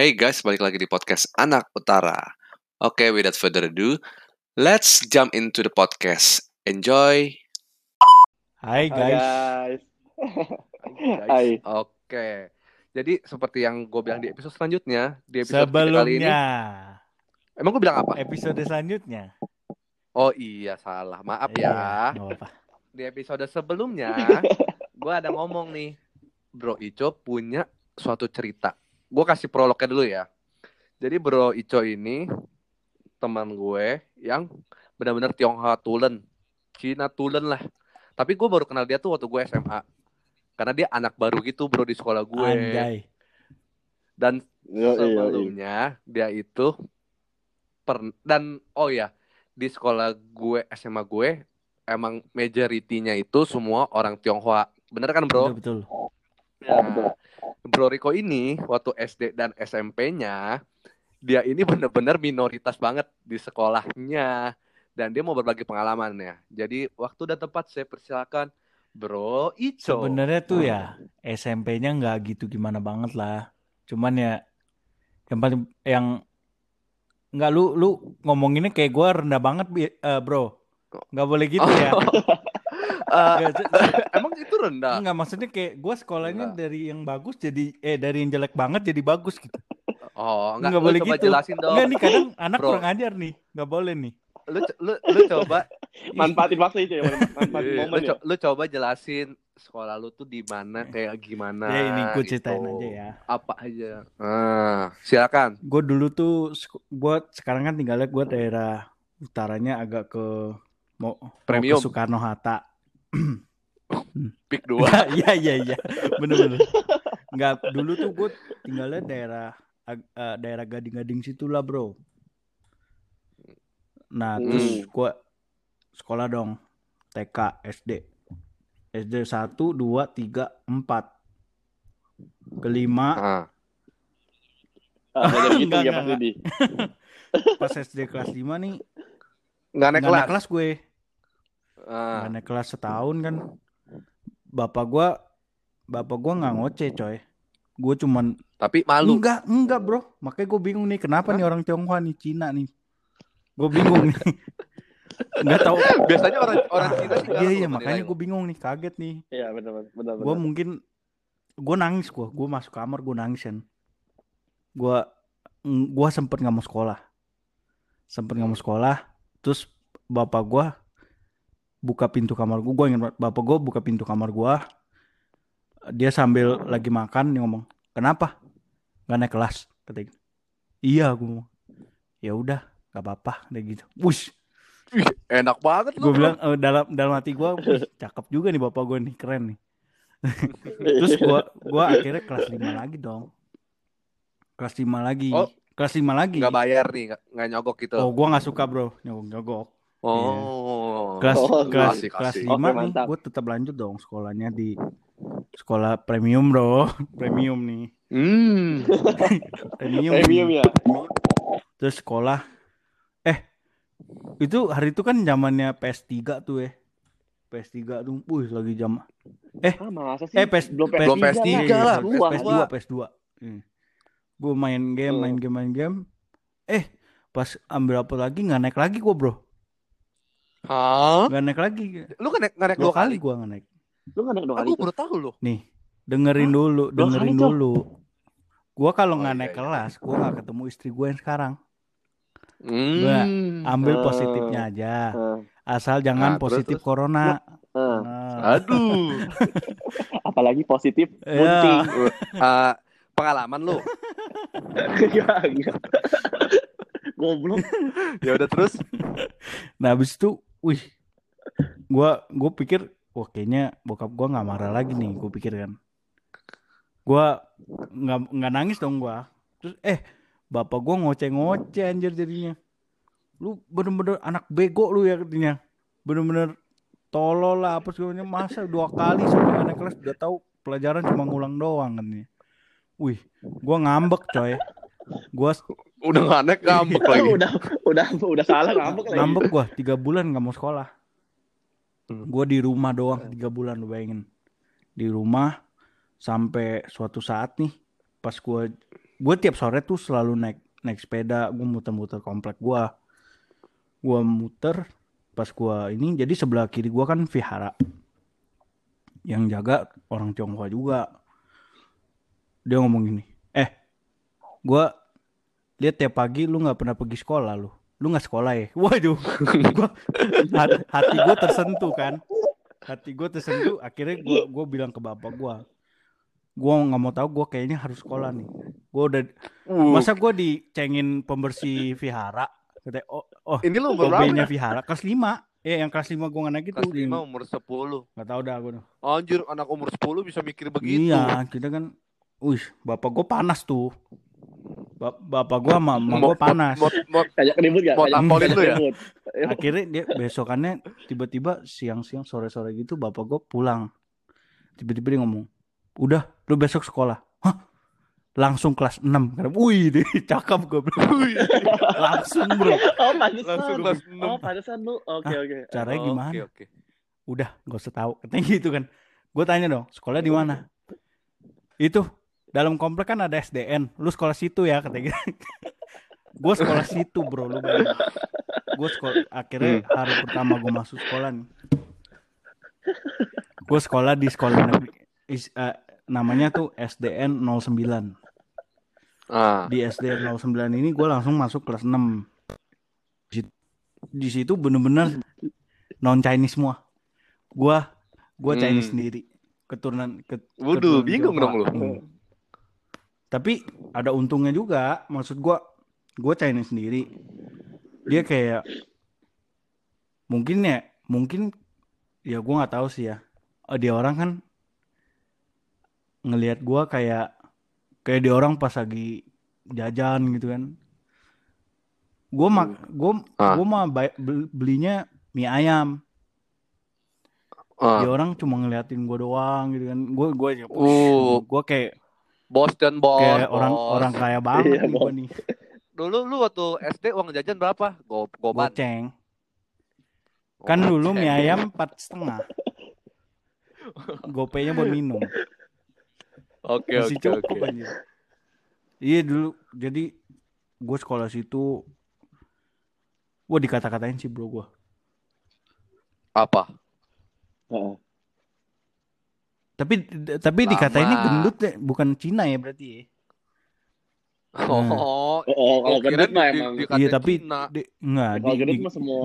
Hey guys, balik lagi di podcast Anak Utara. Okay, without further ado, let's jump into the podcast. Enjoy. Hi guys. Hi. Okay. Jadi seperti yang gue bilang di episode selanjutnya, di episode sebelumnya kali ini. Emang gue bilang apa? Episode selanjutnya. Oh iya, salah. Maaf ya. Gak apa-apa. Di episode sebelumnya, gue ada ngomong nih, Bro Ico punya suatu cerita. Gue kasih prolognya dulu ya. Jadi Bro Ico ini teman gue yang benar-benar Tionghoa tulen, Cina tulen lah. Tapi gue baru kenal dia tuh waktu gue SMA. Karena dia anak baru gitu bro di sekolah gue. Andai. Dan sebelumnya dia itu di sekolah gue SMA gue emang majoritinya itu semua orang Tionghoa. Bener kan bro? Betul. Nah, Bro Rico ini waktu SD dan SMP-nya dia ini benar-benar minoritas banget di sekolahnya dan dia mau berbagi pengalamannya. Jadi waktu dan tempat saya persilakan Bro Ico. Sebenarnya tuh ya SMP-nya nggak gitu gimana banget lah. Cuman ya yang paling nggak lu ngomonginnya kayak gue rendah banget bro. Nggak boleh gitu ya. Emang itu rendah? Enggak, maksudnya kayak gue sekolahnya dari yang bagus jadi dari yang jelek banget jadi bagus gitu. Oh, enggak boleh gitu. Enggak nih, kadang anak kurang ajar nih. Enggak boleh nih. Lu coba manfaatin waktu itu ya, manfaatin momen ya. Lu coba jelasin sekolah lu tuh di mana kayak gimana. Ya ini gue ceritain aja ya. Apa aja? Silakan. Gue dulu tuh sekarang kan tinggalnya gue daerah utaranya agak ke Premium Soekarno-Hatta. Pik 2. Iya. Bener. Enggak, dulu tuh gue tinggalnya daerah Gading situlah, Bro. Nah, terus gue sekolah dong TK, SD. SD 1, 2, 3, 4. Kelima. Pas SD kelas 5 nih Nggak naik kelas gue. Nggak naik kelas setahun kan. Bapak gue nggak ngoceh coy. Gue cuman. Tapi malu. Enggak bro. Makanya gue bingung nih. Kenapa nih orang Tionghoa nih, Cina nih. Gue bingung nih. Nggak tahu. Biasanya orang Cina sih. Iya makanya gue bingung nih. Kaget nih. Iya benar. Gue mungkin. Gue nangis gue. Gue masuk kamar gue nangis kan. Gue sempet nggak mau sekolah. Terus bapak gue buka pintu kamar gue. Gue ingin bapak gue buka pintu kamar gue. Dia sambil lagi makan dia ngomong, "Kenapa? Gak naik kelas?" Katanya. "Iya," gue ngomong. "Ya udah, gak apa-apa," kayak gitu. Wush. Enak banget lu. Gue bilang dalam hati gue, cakep juga nih bapak gue nih, keren nih. Terus gue akhirnya kelas 5 lagi dong. Kelas 5 lagi. Gak bayar nih, gak nyogok gitu. Oh, gue gak suka bro, nyogok. Oh. Yeah. Kelas 5 nih, gue tetap lanjut dong sekolahnya di sekolah premium bro. Premium nih. Premium ya. Terus sekolah. Itu hari itu kan zamannya PS3 tuh ya. PS3 tuh, lagi zaman. PS2. Gue main game. Pas ambil apa lagi nggak naik lagi gue bro. Nggak naik lagi. Lu nggak naik 2 kali gue nggak naik. Lu nggak naik 2 kali. Aku baru tahu lo. Nih dengerin dulu. Gue kalau nggak naik kelas gue nggak ketemu istri gue yang sekarang. Gue ambil positifnya aja. Asal jangan positif terus. Corona. Aduh. Apalagi positif bunting. Pengalaman lu. Enggak. Goblok. Ya udah terus. Nah, habis itu, gua pikir kayaknya bokap gua enggak marah lagi nih, gua pikir kan. Gua enggak nangis dong gua. Terus bapak gua ngoceh-ngoceh anjir jadinya. Lu bener-bener anak bego lu ya katanya. Bener-bener tolol lah apa segalanya. Masa 2 kali sampai anak kelas udah tahu pelajaran cuma ngulang doang katanya. Gue ngambek coy. Gue udah nganek ngambek lagi. Udah salah ngambek lagi. Ngambek gue 3 bulan gak mau sekolah. Gue di rumah doang 3 bulan lu bayangin. Di rumah sampai suatu saat nih pas gue gue tiap sore tuh selalu naik sepeda, gue muter-muter komplek gue. Gue muter pas gue ini, jadi sebelah kiri gue kan vihara yang jaga orang Tionghoa juga. Dia ngomong gini, gue lihat tiap pagi lu nggak pernah pergi sekolah, lu nggak sekolah ya. Waduh, gua, hati gue tersentuh kan, akhirnya gue bilang ke bapak gue nggak mau tahu, gue kayaknya harus sekolah nih. Gue udah masa gue dicengin pembersih vihara. Kata, oh ini lo berapa? Nya vihara kelas 5. Yang kelas 5 gue nggak naik itu. Kelas 5 umur 10. Nggak tahu dah gue. Anjir, anak umur 10 bisa mikir begitu. Iya, kita kan, bapak gue panas tuh. Bapak gue sama mama gue panas. Kayak keribut gak? Mau itu ya. Akhirnya dia besokannya tiba-tiba siang-siang sore-sore gitu bapak gue pulang. Tiba-tiba dia ngomong, udah, lu besok sekolah. Hah? Langsung kelas 6. Karena deh cakep gue. Langsung, bro. Oh, langsung kelas 6. Oh, pantesan lu. Oke. Caranya gimana? Okay. Udah, enggak usah tahu. Katanya gitu kan. Gue tanya dong, sekolah di mana? Itu dalam komplek kan ada SDN. Lu sekolah situ ya, katanya. Gue sekolah situ, bro. Lu bener. Gue sekolah, akhirnya hari pertama gue masuk sekolah nih. Gue sekolah di sekolah negeri. Namanya tuh SDN 09. Di SDN 09 ini gue langsung masuk kelas 6. Di situ bener-bener non Chinese semua. Gue Chinese sendiri. Keturunan bingung dong lu. Tapi ada untungnya juga. Maksud gue Chinese sendiri. Dia kayak mungkin ya gue nggak tahu sih ya. Dia orang kan ngelihat gue kayak dia orang pas lagi jajan gitu kan. Gue mah belinya mie ayam. Dia orang cuma ngeliatin gue doang gitu kan. Gue kayak bos dan bos. Kayak orang kaya banget gue nih. Dulu lu waktu SD uang jajan berapa? Goceng. Kan dulu mie ayam 4,5. Gopenya buat minum. Oke. Aja. Iya dulu, jadi gue sekolah situ, wah dikata-katain sih bro gue. Apa? Tapi dikatainnya gendut deh, bukan Cina ya berarti ya? Kalau gendut mah emang. Iya tapi nggak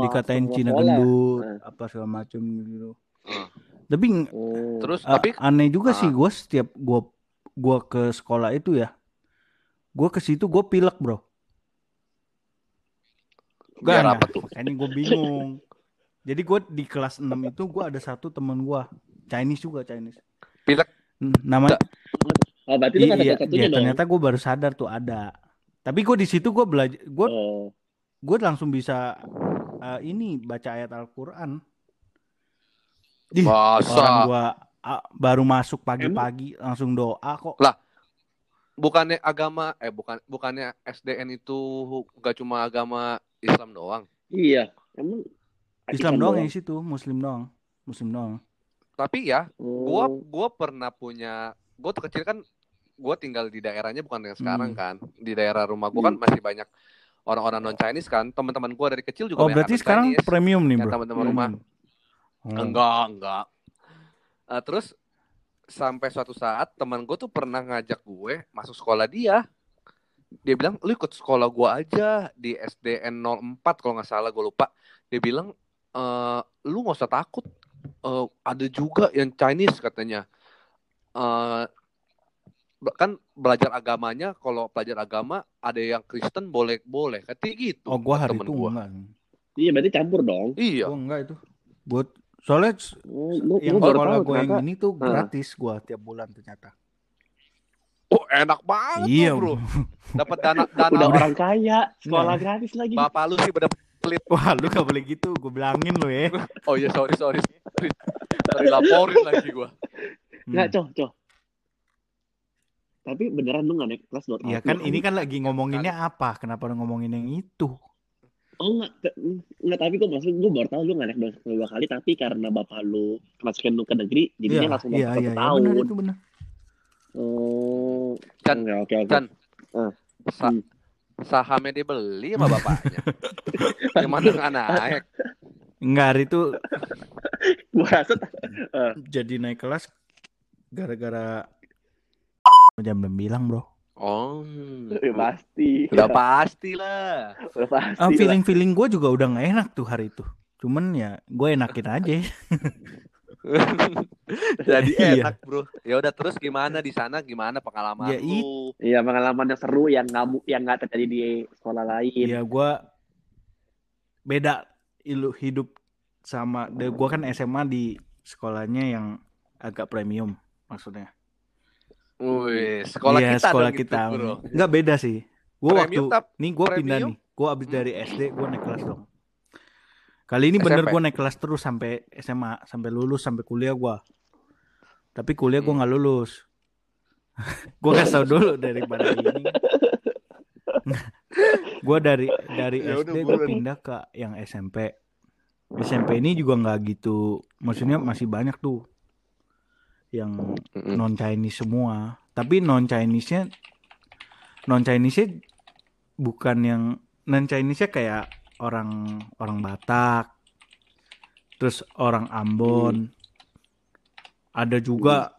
dikatain Cina gendut, apa segala macam gitu. Tapi terus tapi aneh juga sih gue setiap gue ke sekolah itu ya, gue ke situ gue pilek bro. Gak apa tuh? Ini gue bingung. Jadi gue di kelas 6 itu gue ada satu teman gue Chinese. Pilek. Namanya. Berarti lu ada satunya dong. Ternyata gue baru sadar tuh ada. Tapi gue di situ gue belajar, gue langsung bisa ini baca ayat Al-Quran. Orang gue baru masuk pagi-pagi langsung doa kok. Lah, bukannya bukannya SDN itu gak cuma agama Islam doang? Iya, emang Islam doang yang situ, Muslim doang. Tapi ya, gue pernah punya, gue kecil kan, gue tinggal di daerahnya bukan yang sekarang kan, di daerah rumah gue kan masih banyak orang-orang non Chinese kan, teman-teman gue dari kecil juga. Banyak berarti sekarang Chinese, premium nih bro. Teman-teman rumah. Enggak. Terus sampai suatu saat teman gue tuh pernah ngajak gue masuk sekolah dia. Dia bilang, lu ikut sekolah gue aja di SDN 04 kalau nggak salah, gue lupa. Dia bilang, lu nggak usah takut. Ada juga yang Chinese katanya. Kan belajar agamanya, kalau belajar agama ada yang Kristen boleh. Katanya gitu. Oh, gue hari itu enggak. Iya, berarti campur dong. Iya. Gue enggak itu. Buat soalnya yang sekolah gue yang ini tuh gratis gue tiap bulan ternyata. Oh enak banget iya, tuh, bro. Dapat dana orang kaya, sekolah gratis lagi. Bapak lu sih bener pelit. Wah lu gak boleh gitu, gue bilangin lu ya. Oh iya sorry. Laporin lagi gue. Nggak coh. Tapi beneran lu nggak naik kelas buat. Iya kan ini kan lagi ngomonginnya apa? Kenapa lu ngomongin yang itu? Oh enggak tapi kok maksud gue baru tahu lu nggak naik dua kali tapi karena bapak lu masukin lu ke negeri jadinya langsung 1 tahun. Iya benar itu benar. Oh, Chan, oke. Chan, Sahamnya dibeli sama bapaknya. Gimana nggak naik? Enggak, itu jadi naik kelas gara-gara jam bilang, bro. Oh, ya pasti. Udah pasti lah. Feeling gue juga udah nggak enak tuh hari itu. Cuman ya gue enakin aja. Jadi enak, bro. Ya udah, terus gimana di sana? Gimana pengalaman lu? Iya, pengalaman yang seru yang nggak terjadi di sekolah lain. Iya, gue beda hidup sama. Gue kan SMA di sekolahnya yang agak premium, maksudnya. Wih, sekolah kita. Gitu, nggak beda sih. Gue gue pindah nih. Gue abis dari SD gue naik kelas dong. Kali ini SMP. Bener gue naik kelas terus sampai SMA, sampai lulus, sampai kuliah gue. Tapi kuliah gue nggak lulus. Gue kasih tau dulu daripada ini. Gue dari SD gue pindah ke yang SMP. SMP ini juga nggak gitu, maksudnya masih banyak tuh yang non Chinese semua. Tapi non Chinese-nya bukan yang non Chinese-nya kayak orang Batak, terus orang Ambon, ada juga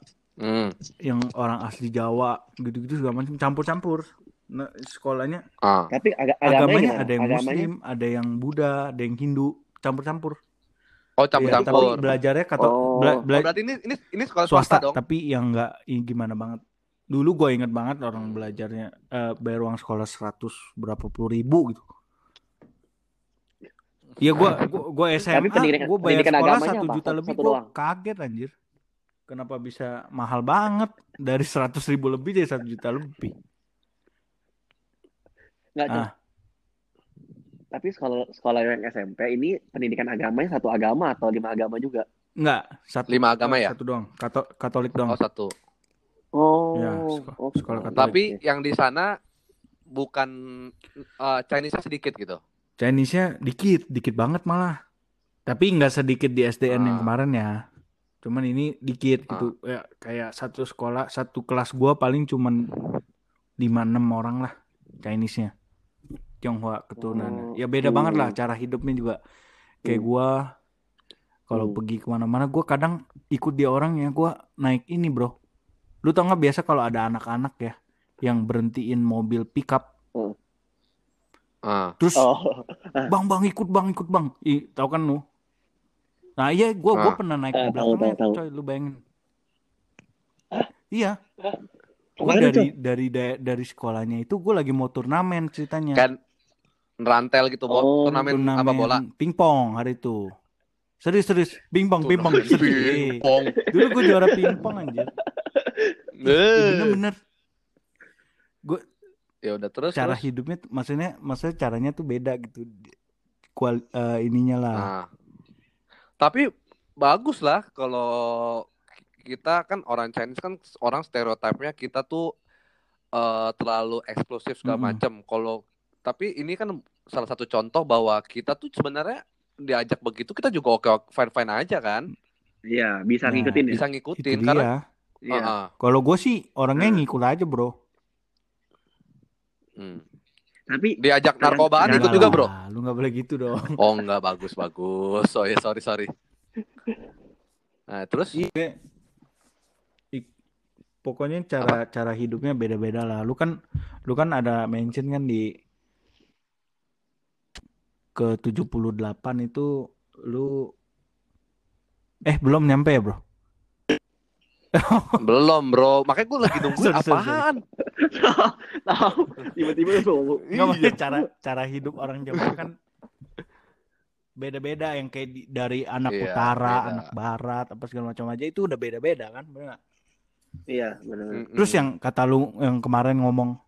yang orang asli Jawa, gitu-gitu segala macam, campur-campur. Nah, sekolahnya, tapi agamanya ada yang Muslim, ada yang Buddha, ada yang Hindu, campur-campur. Oh, campur-campur. Ya, tapi belajarnya berarti ini sekolah swasta dong. Tapi yang nggak gimana banget. Dulu gue inget banget orang belajarnya bayar uang sekolah 100 berapa puluh ribu gitu. Iya, gue SMA, gue bayar sekolah 1 juta lebih, gue kaget anjir. Kenapa bisa mahal banget, dari 100 ribu lebih jadi 1 juta lebih. Nggak, tapi sekolah yang SMP ini pendidikan agamanya satu agama atau 5 agama juga? Enggak, 5 agama ya? Satu doang, Katolik doang. Oh, satu. Oh, ya, sekolah Katolik. Tapi yang di sana bukan Chinese-nya sedikit gitu? Chinese-nya dikit banget malah. Tapi nggak sedikit di SDN yang kemarin ya. Cuman ini dikit gitu. Ya, kayak satu kelas gua paling cuman 5-6 orang lah Chinese-nya. Tionghoa keturunan. Ya beda banget lah cara hidupnya juga. Kayak gua kalau pergi kemana-mana gua kadang ikut dia orang ya, gua naik ini, bro. Lu tau nggak biasa kalau ada anak-anak ya yang berhentiin mobil pickup. Terus bang ikut bang, tau kan lu? Nah iya, gue pernah naik ke belakangnya, coy, lu bayangin. Iya, gue dari sekolahnya itu gue lagi mau turnamen ceritanya. Kan rantel gitu, turnamen apa bola? Pingpong hari itu. Serius, pingpong. Dulu gue juara pingpong anjir. Bener. Gue ya udah, terus cara hidupnya maksudnya caranya tuh beda gitu, ininya lah. Tapi bagus lah kalau kita kan orang Chinese, kan orang stereotipnya kita tuh terlalu eksplosif segala macam. Kalau tapi ini kan salah satu contoh bahwa kita tuh sebenarnya diajak begitu kita juga oke fine aja kan. Iya, bisa ngikutin ya. Bisa ngikutin karena iya. Kalau gue sih orangnya ngikut aja, bro. Tapi diajak narkobaan itu juga, bro. Lu nggak boleh gitu dong. Oh, nggak bagus. Oh ya, sorry. Nah, terus pokoknya cara hidupnya beda-beda lah. Lu kan ada mention kan di ke 78 itu lu belum nyampe ya, bro? Belum, bro. Makanya gue lagi nungguin apaan. Tahu, tiba-tiba tuh. Iya. Cara hidup orang Jawa kan beda-beda, yang kayak dari anak utara, beda. Anak barat, apa segala macam aja itu udah beda-beda kan, benar? Iya, benar. Terus yang kata lu yang kemarin ngomong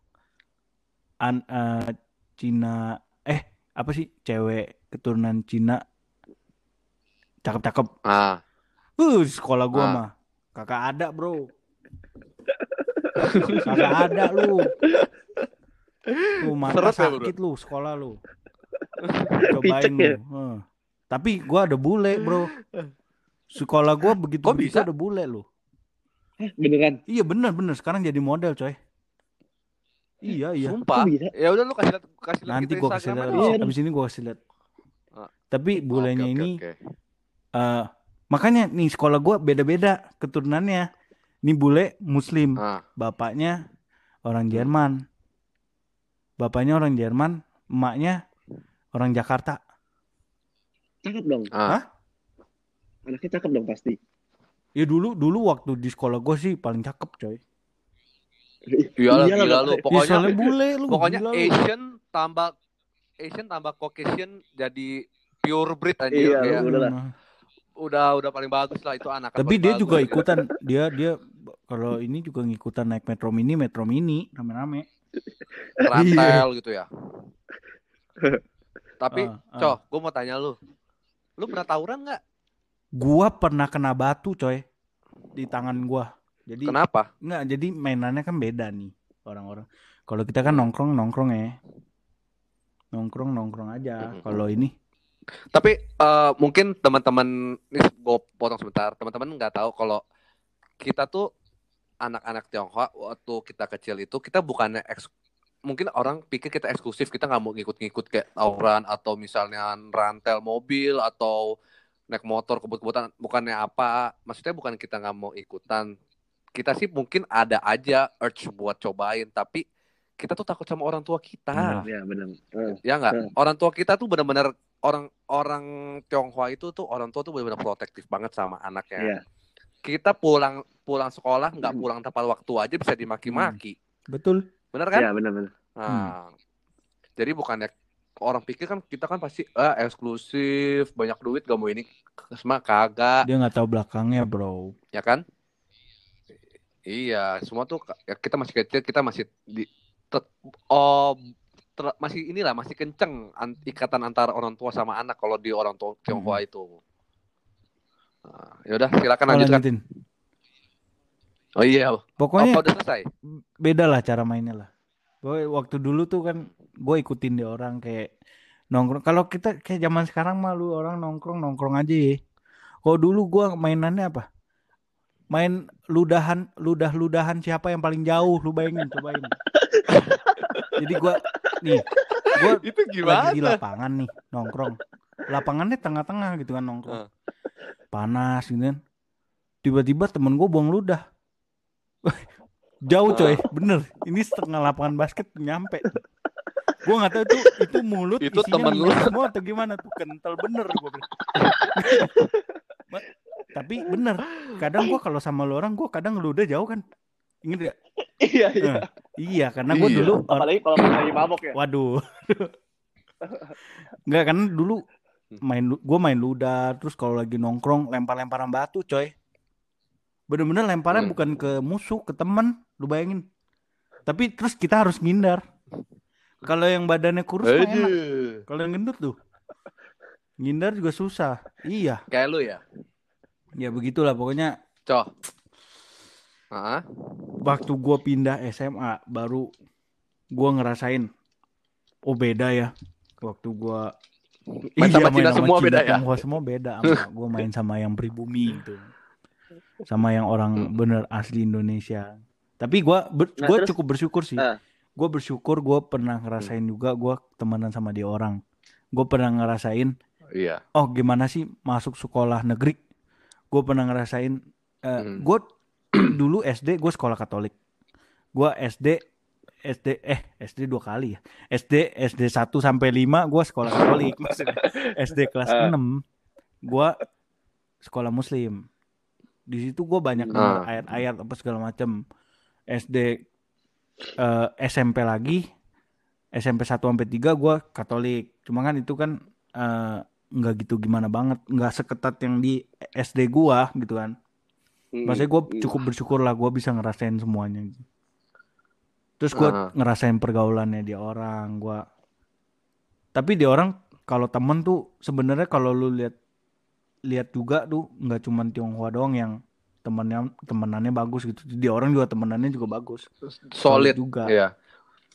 Cina, apa sih, cewek keturunan Cina cakep-cakep. Sekolah gua mah kakak ada, bro. Kakak ada lu. Lu mata sakit ya, lu sekolah lu. Cobain lu. Ya? Tapi gue ada bule, bro. Sekolah gue begitu ada bule lu. Beneran? Iya bener. Sekarang jadi model, coy. Iya. Sumpah. Ya udah lu kasih lihat nanti gua kasih lihat. Habis ini gua kasih lihat. Tapi bulannya ini makanya nih sekolah gua beda-beda keturunannya. Ini bule muslim, bapaknya orang Jerman. Bapaknya orang Jerman, emaknya orang Jakarta. Cakep dong. Hah? Anaknya cakep dong pasti. Ya dulu waktu di sekolah gue sih paling cakep coy. Iyalah gila lu. Pokoknya bule lu. Pokoknya Asian tambah Caucasian jadi pure breed aja. Iya, ya. Udah paling bagus lah itu anak. Tapi dia bagus, juga ikutan gitu. dia kalau ini juga ngikutan naik metro mini rame-rame. Rantel gitu ya. Tapi coy, gue mau tanya lu. Lu pernah tawuran enggak? Gua pernah kena batu coy di tangan gua. Jadi kenapa? Enggak, jadi mainannya kan beda nih orang-orang. Kalau kita kan nongkrong ya. Nongkrong aja. Kalau ini. Tapi mungkin teman-teman ini gua potong sebentar. Teman-teman enggak tahu kalau kita tuh anak-anak Tionghoa waktu kita kecil itu kita bukannya mungkin orang pikir kita eksklusif, kita enggak mau ngikut-ngikut kayak tawuran atau misalnya rantel mobil atau naik motor kebut-kebutan, bukannya apa, maksudnya bukan kita nggak mau ikutan, kita sih mungkin ada aja urge buat cobain, tapi kita tuh takut sama orang tua kita. Iya benar. Ya nggak, orang tua kita tuh benar-benar orang Tionghoa itu tuh orang tua tuh benar-benar protektif banget sama anaknya. Yeah. Kita pulang sekolah nggak pulang tepat waktu aja bisa dimaki-maki. Betul. Benar kan? Iya benar. Nah, jadi bukannya orang pikir kan kita kan pasti eksklusif, banyak duit, gak mau ini semua kagak. Dia nggak tahu belakangnya bro. Ya kan? Iya, semua tuh ya, kita masih kecil, kita masih masih kenceng ikatan antara orang tua sama anak kalau di orang tua Tionghoa itu. Nah, yaudah silakan lanjutkan. Lanjutin. Oh iya. Pokoknya udah selesai. Beda lah cara mainnya lah. Waktu dulu tuh kan gue ikutin dia orang kayak nongkrong. Kalau kita kayak zaman sekarang mah lu orang nongkrong aja ya. Kalau dulu gue mainannya apa? Main ludahan siapa yang paling jauh, lu cobain. Jadi gue lagi di lapangan nih nongkrong. Lapangannya tengah-tengah gitu kan nongkrong. Panas gitu kan. Tiba-tiba temen gue buang ludah. Jauh coy, bener. Ini setengah lapangan basket nyampe. Gue nggak tahu itu mulut itu isinya semua atau gimana tuh kental bener gue. Tapi bener. Kadang gue kalau sama lo orang gue kadang ngeludah jauh kan. Ingat gak? Iya. Iya karena gue dulu. Apalagi kalau lagi mabok ya. Waduh. Enggak karena dulu gue main ludah terus kalau lagi nongkrong lempar-lemparan batu coy. Bener-bener lemparnya bukan ke musuh, ke teman, lu bayangin. Tapi terus kita harus ngindar. Kalau yang badannya kurus mah enak. Kalau yang gendut tuh ngindar juga susah. Iya. Kayak lu ya? Ya begitulah pokoknya. Coh. Waktu gue pindah SMA baru gue ngerasain beda ya. Waktu gue main sama semua beda ya. Semua beda sama gue main sama yang pribumi gitu. Sama yang orang bener asli Indonesia. Tapi gue cukup bersyukur sih. Gue bersyukur gue pernah ngerasain juga gue temenan sama dia orang. Gue pernah ngerasain. Iya. Oh gimana sih masuk sekolah negeri? Gue pernah ngerasain. Gue dulu SD gue sekolah Katolik. Gue SD 2 kali ya. SD 1 sampai 5 gue sekolah Katolik. Maksudnya SD kelas 6 gue sekolah Muslim. Di situ gue banyak dengar ayat-ayat apa segala macam. SMP lagi, SMP 1 sampai 3 gue Katolik. Cuma kan itu kan nggak gitu gimana banget, nggak seketat yang di SD gue gitu kan. Maksudnya gue cukup bersyukur lah gue bisa ngerasain semuanya. Terus gue ngerasain pergaulannya dia orang gue. Tapi dia orang kalau temen tuh sebenarnya kalau lu lihat juga tuh nggak cuma Tionghoa doang yang temenannya bagus gitu. Dia orang juga temenannya juga bagus. Solid juga. Iya.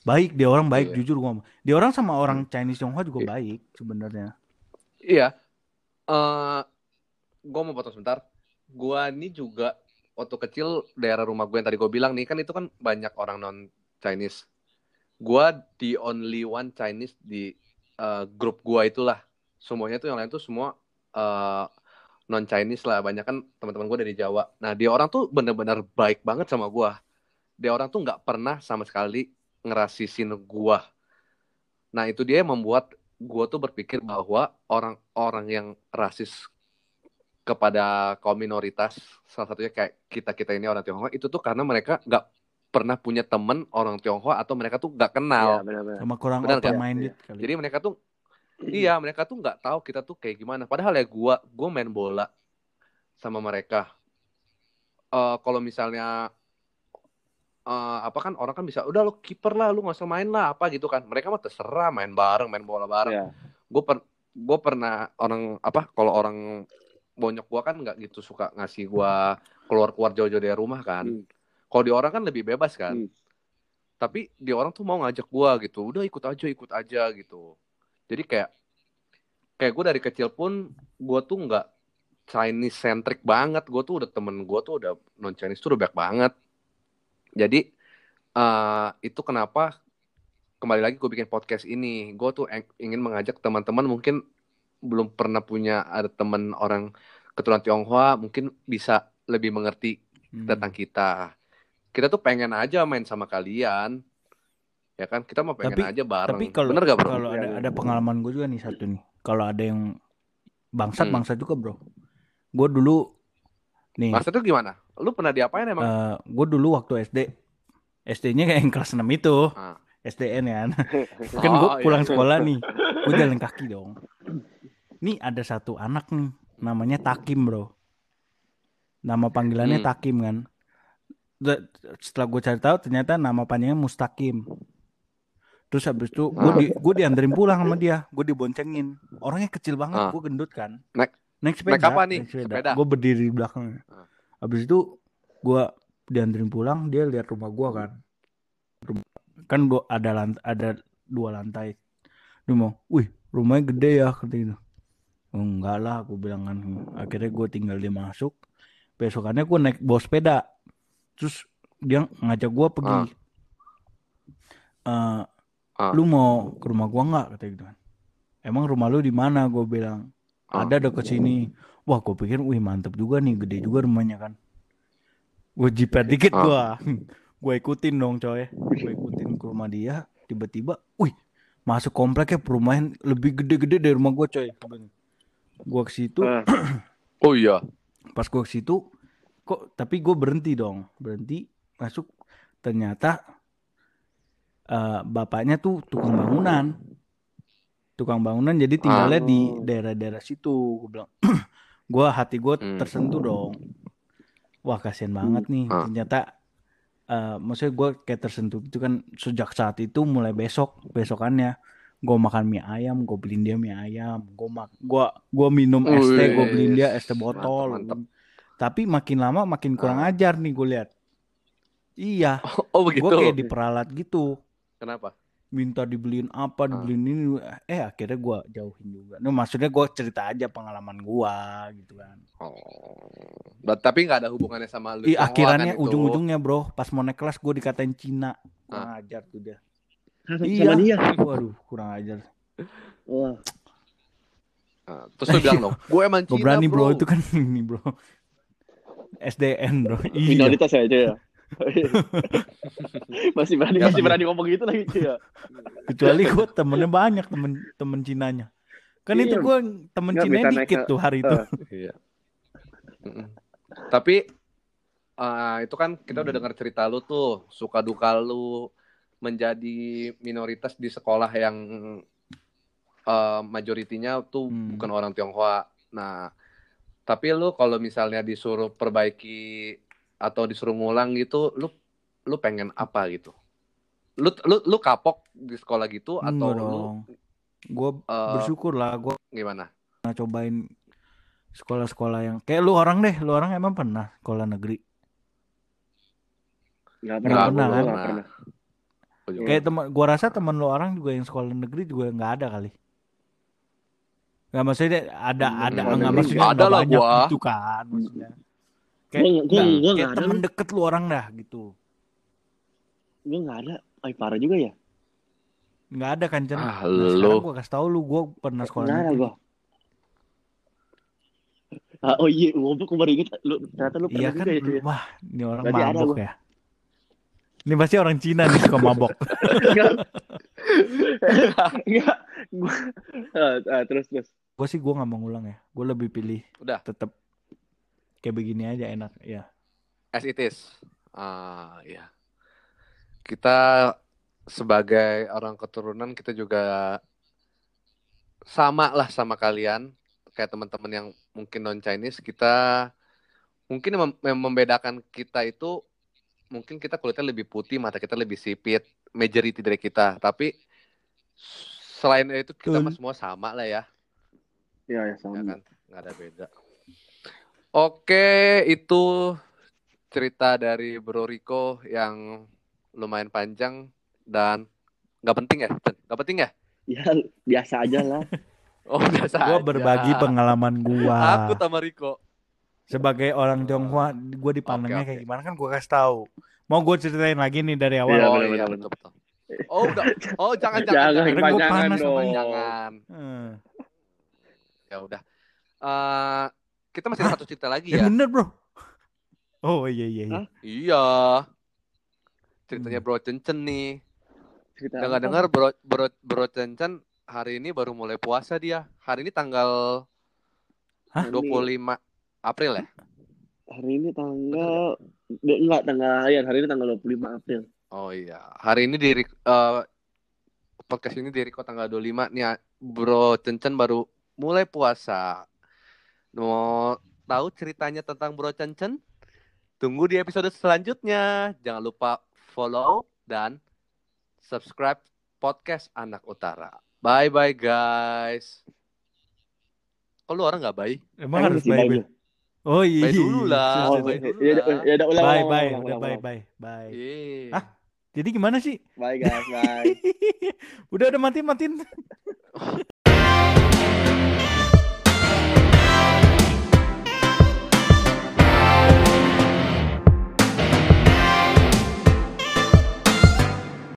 Baik, dia orang baik jujur gua. Dia orang sama orang Chinese Tionghoa juga baik sebenarnya. Iya. Gua mau potong sebentar. Gua ini juga waktu kecil daerah rumah gue yang tadi gue bilang nih kan itu kan banyak orang non Chinese. gue the only one Chinese di grup gue itulah. Semuanya tuh yang lain tuh semua non Chinese lah. Banyak kan teman-teman gue dari Jawa. Nah, dia orang tuh bener-bener baik banget sama gue. Dia orang tuh nggak pernah sama sekali ngerasisin gue. Nah, itu dia yang membuat gue tuh berpikir bahwa orang-orang yang rasis kepada kaum minoritas, salah satunya kayak kita-kita ini orang Tionghoa, itu tuh karena mereka nggak pernah punya temen orang Tionghoa atau mereka tuh nggak kenal. Ya, sama kurang open-minded kali. Jadi mereka tuh, iya mereka tuh nggak tahu kita tuh kayak gimana. Padahal ya gue main bola sama mereka. Kalau misalnya kan orang kan bisa, udah lo kiper lah, lo nggak usah main lah apa gitu kan. Mereka mah terserah main bareng, main bola bareng. Ya. Gue pernah orang kalau orang bonyok gua kan nggak gitu suka ngasih gua keluar jauh-jauh dari rumah kan. Kalau di orang kan lebih bebas kan. Tapi di orang tuh mau ngajak gua gitu, udah ikut aja gitu. Jadi kayak gua dari kecil pun gua tuh nggak Chinese centric banget. Gua tuh udah temen gua tuh udah non Chinese tuh udah banyak banget. Jadi itu kenapa kembali lagi gua bikin podcast ini. Gua tuh ingin mengajak teman-teman mungkin belum pernah punya ada teman orang keturunan Tionghoa mungkin bisa lebih mengerti tentang kita tuh pengen aja main sama kalian ya kan, kita mau pengen aja bareng. Tapi kalau, bener gak bro? Kalau ada pengalaman gue juga nih satu nih, kalau ada yang bangsat juga bro. Gue dulu nih bangsat tuh gimana? Lu pernah diapain emang? Gue dulu waktu SD-nya kayak yang kelas 6 itu SDN kan. Kan gue pulang sekolah nih, gue jalan kaki dong. Nih ada satu anak nih, namanya Takim bro. Nama panggilannya Takim kan. Setelah gue cari tahu ternyata nama panjangnya Mustakim. Terus habis itu gue dianterin pulang sama dia, gue diboncengin. Orangnya kecil banget, gue gendut kan. Naik sepeda. Naik apa nih? Sepeda. Gue berdiri di belakangnya. Habis itu gue dianterin pulang, dia lihat rumah gue kan. Kan gue ada 2 lantai. Dia mau, wih rumahnya gede ya katanya. Enggak lah, aku bilang kan. Akhirnya gue tinggal dia masuk. Besokannya gue naik bawa sepeda. Terus dia ngajak gue pergi. Lu mau ke rumah gue nggak? Kata gitu kan. Emang rumah lu di mana? Gue bilang ada dekat sini. Wah, gue pikir, wih mantep juga nih, gede juga rumahnya kan. Gue jipet dikit gue. Gue ikutin dong coy. Gue ikutin ke rumah dia. Tiba-tiba, wih masuk kompleknya perumahan lebih gede-gede dari rumah gue coy. Gua ke situ. Oh iya. Pas gua ke situ kok, tapi gua berhenti dong. Berhenti masuk, ternyata bapaknya tuh tukang bangunan jadi tinggalnya di daerah-daerah situ. Gua bilang hati gua tersentuh dong. Wah, kasihan banget nih. Ternyata maksudnya gua kayak tersentuh itu kan. Sejak saat itu mulai besokannya gue makan mie ayam, gue beliin dia mie ayam, gue minum es teh, gue beliin dia es teh botol. Mantap. Tapi makin lama makin kurang ajar nih gue lihat. Iya. Oh begitu. Gue kayak diperalat gitu. Kenapa? Minta dibeliin apa, dibeliin ini. Akhirnya gue jauhin juga. Nah, maksudnya gue cerita aja pengalaman gue gitu kan. Tapi nggak ada hubungannya sama lu. Iya, akhirnya ujung-ujungnya bro, pas mau naik kelas gue dikatain Cina. Kurang ajar tuh dia. Iya dia. Waduh, kurang ajar. Wah. Terus lu bilang dong, gue emang Cina, berani bro. Itu kan ini bro, SDN bro. Minoritas aja ya. masih berani ngomong gitu lagi ya. Kecuali gue temennya banyak, temen Cinanya. Kan itu gue temen Cinanya dikit tuh hari itu. Iya. Tapi itu kan kita udah dengar cerita lu tuh, suka duka lu menjadi minoritas di sekolah yang majoritinya tuh bukan orang Tionghoa. Nah, tapi lu kalau misalnya disuruh perbaiki atau disuruh ngulang gitu, lu pengen apa gitu? Lu kapok di sekolah gitu atau lu? Gue bersyukur lah. Gue gimana? Cobain sekolah-sekolah yang kayak lu orang emang pernah sekolah negeri? Gak pernah. Kayak teman, gua rasa teman lo orang juga yang sekolah negeri juga nggak ada kali. Nggak, maksudnya ada nggak, maksudnya ada lah gua gitu kan, maksudnya. Kayak teman deket lo orang dah gitu. Gue nggak ada, parah juga ya. Nggak ada kan, Cen? Ah, nah, sekarang gue kasih tau lu, gue pernah sekolah negeri. Oh iya, gue baru inget, lu, ternyata lu pernah juga itu ya? Wah, ini orang tadi mabok ya. Ini pasti orang Cina nih, suka mabok. Enggak. Terus. Gue sih gue nggak mau ngulang ya. Gue lebih pilih tetap kayak begini aja enak ya. As it is. Ya. Kita sebagai orang keturunan kita juga sama lah sama kalian. Kayak teman-teman yang mungkin non Chinese, kita mungkin membedakan kita itu mungkin kita kulitnya lebih putih, mata kita lebih sipit, majority dari kita. Tapi selain itu kita semua sama lah ya. Iya, ya sama. Ya kan? Nggak ada beda. Oke, itu cerita dari Bro Rico yang lumayan panjang dan nggak penting ya? Nggak penting ya? Ya, biasa aja lah. Oh, biasa aja. Gue berbagi pengalaman gue. Aku sama Rico. Sebagai orang Tionghoa, gue dipandangnya kayak gimana kan gue kasih tahu. Mau gue ceritain lagi nih dari awal? Oh iya, betul. Oh, udah. Oh, jangan. Karena gue panas dong. Jangan. Ya udah, kita masih ada satu cerita lagi ya. Bener bro. Oh iya. Hah? Iya. Ceritanya Bro Cencen nih. Dengar-dengar bro Cencen hari ini baru mulai puasa dia. Hari ini tanggal 25 April ya. Hari ini tanggal hari ini tanggal 25 April. Oh iya. Hari ini di podcast ini di record tanggal 25 nih. Bro Cencen baru mulai puasa. Mau tahu ceritanya tentang Bro Cencen? Tunggu di episode selanjutnya. Jangan lupa follow dan subscribe podcast Anak Utara. Bye-bye guys. Kok lu orang gak bye? Emang harus bye. Oh iya. Bye dulu lah. Bye. Hah? Jadi gimana sih? Bye guys, bye. Udah matiin.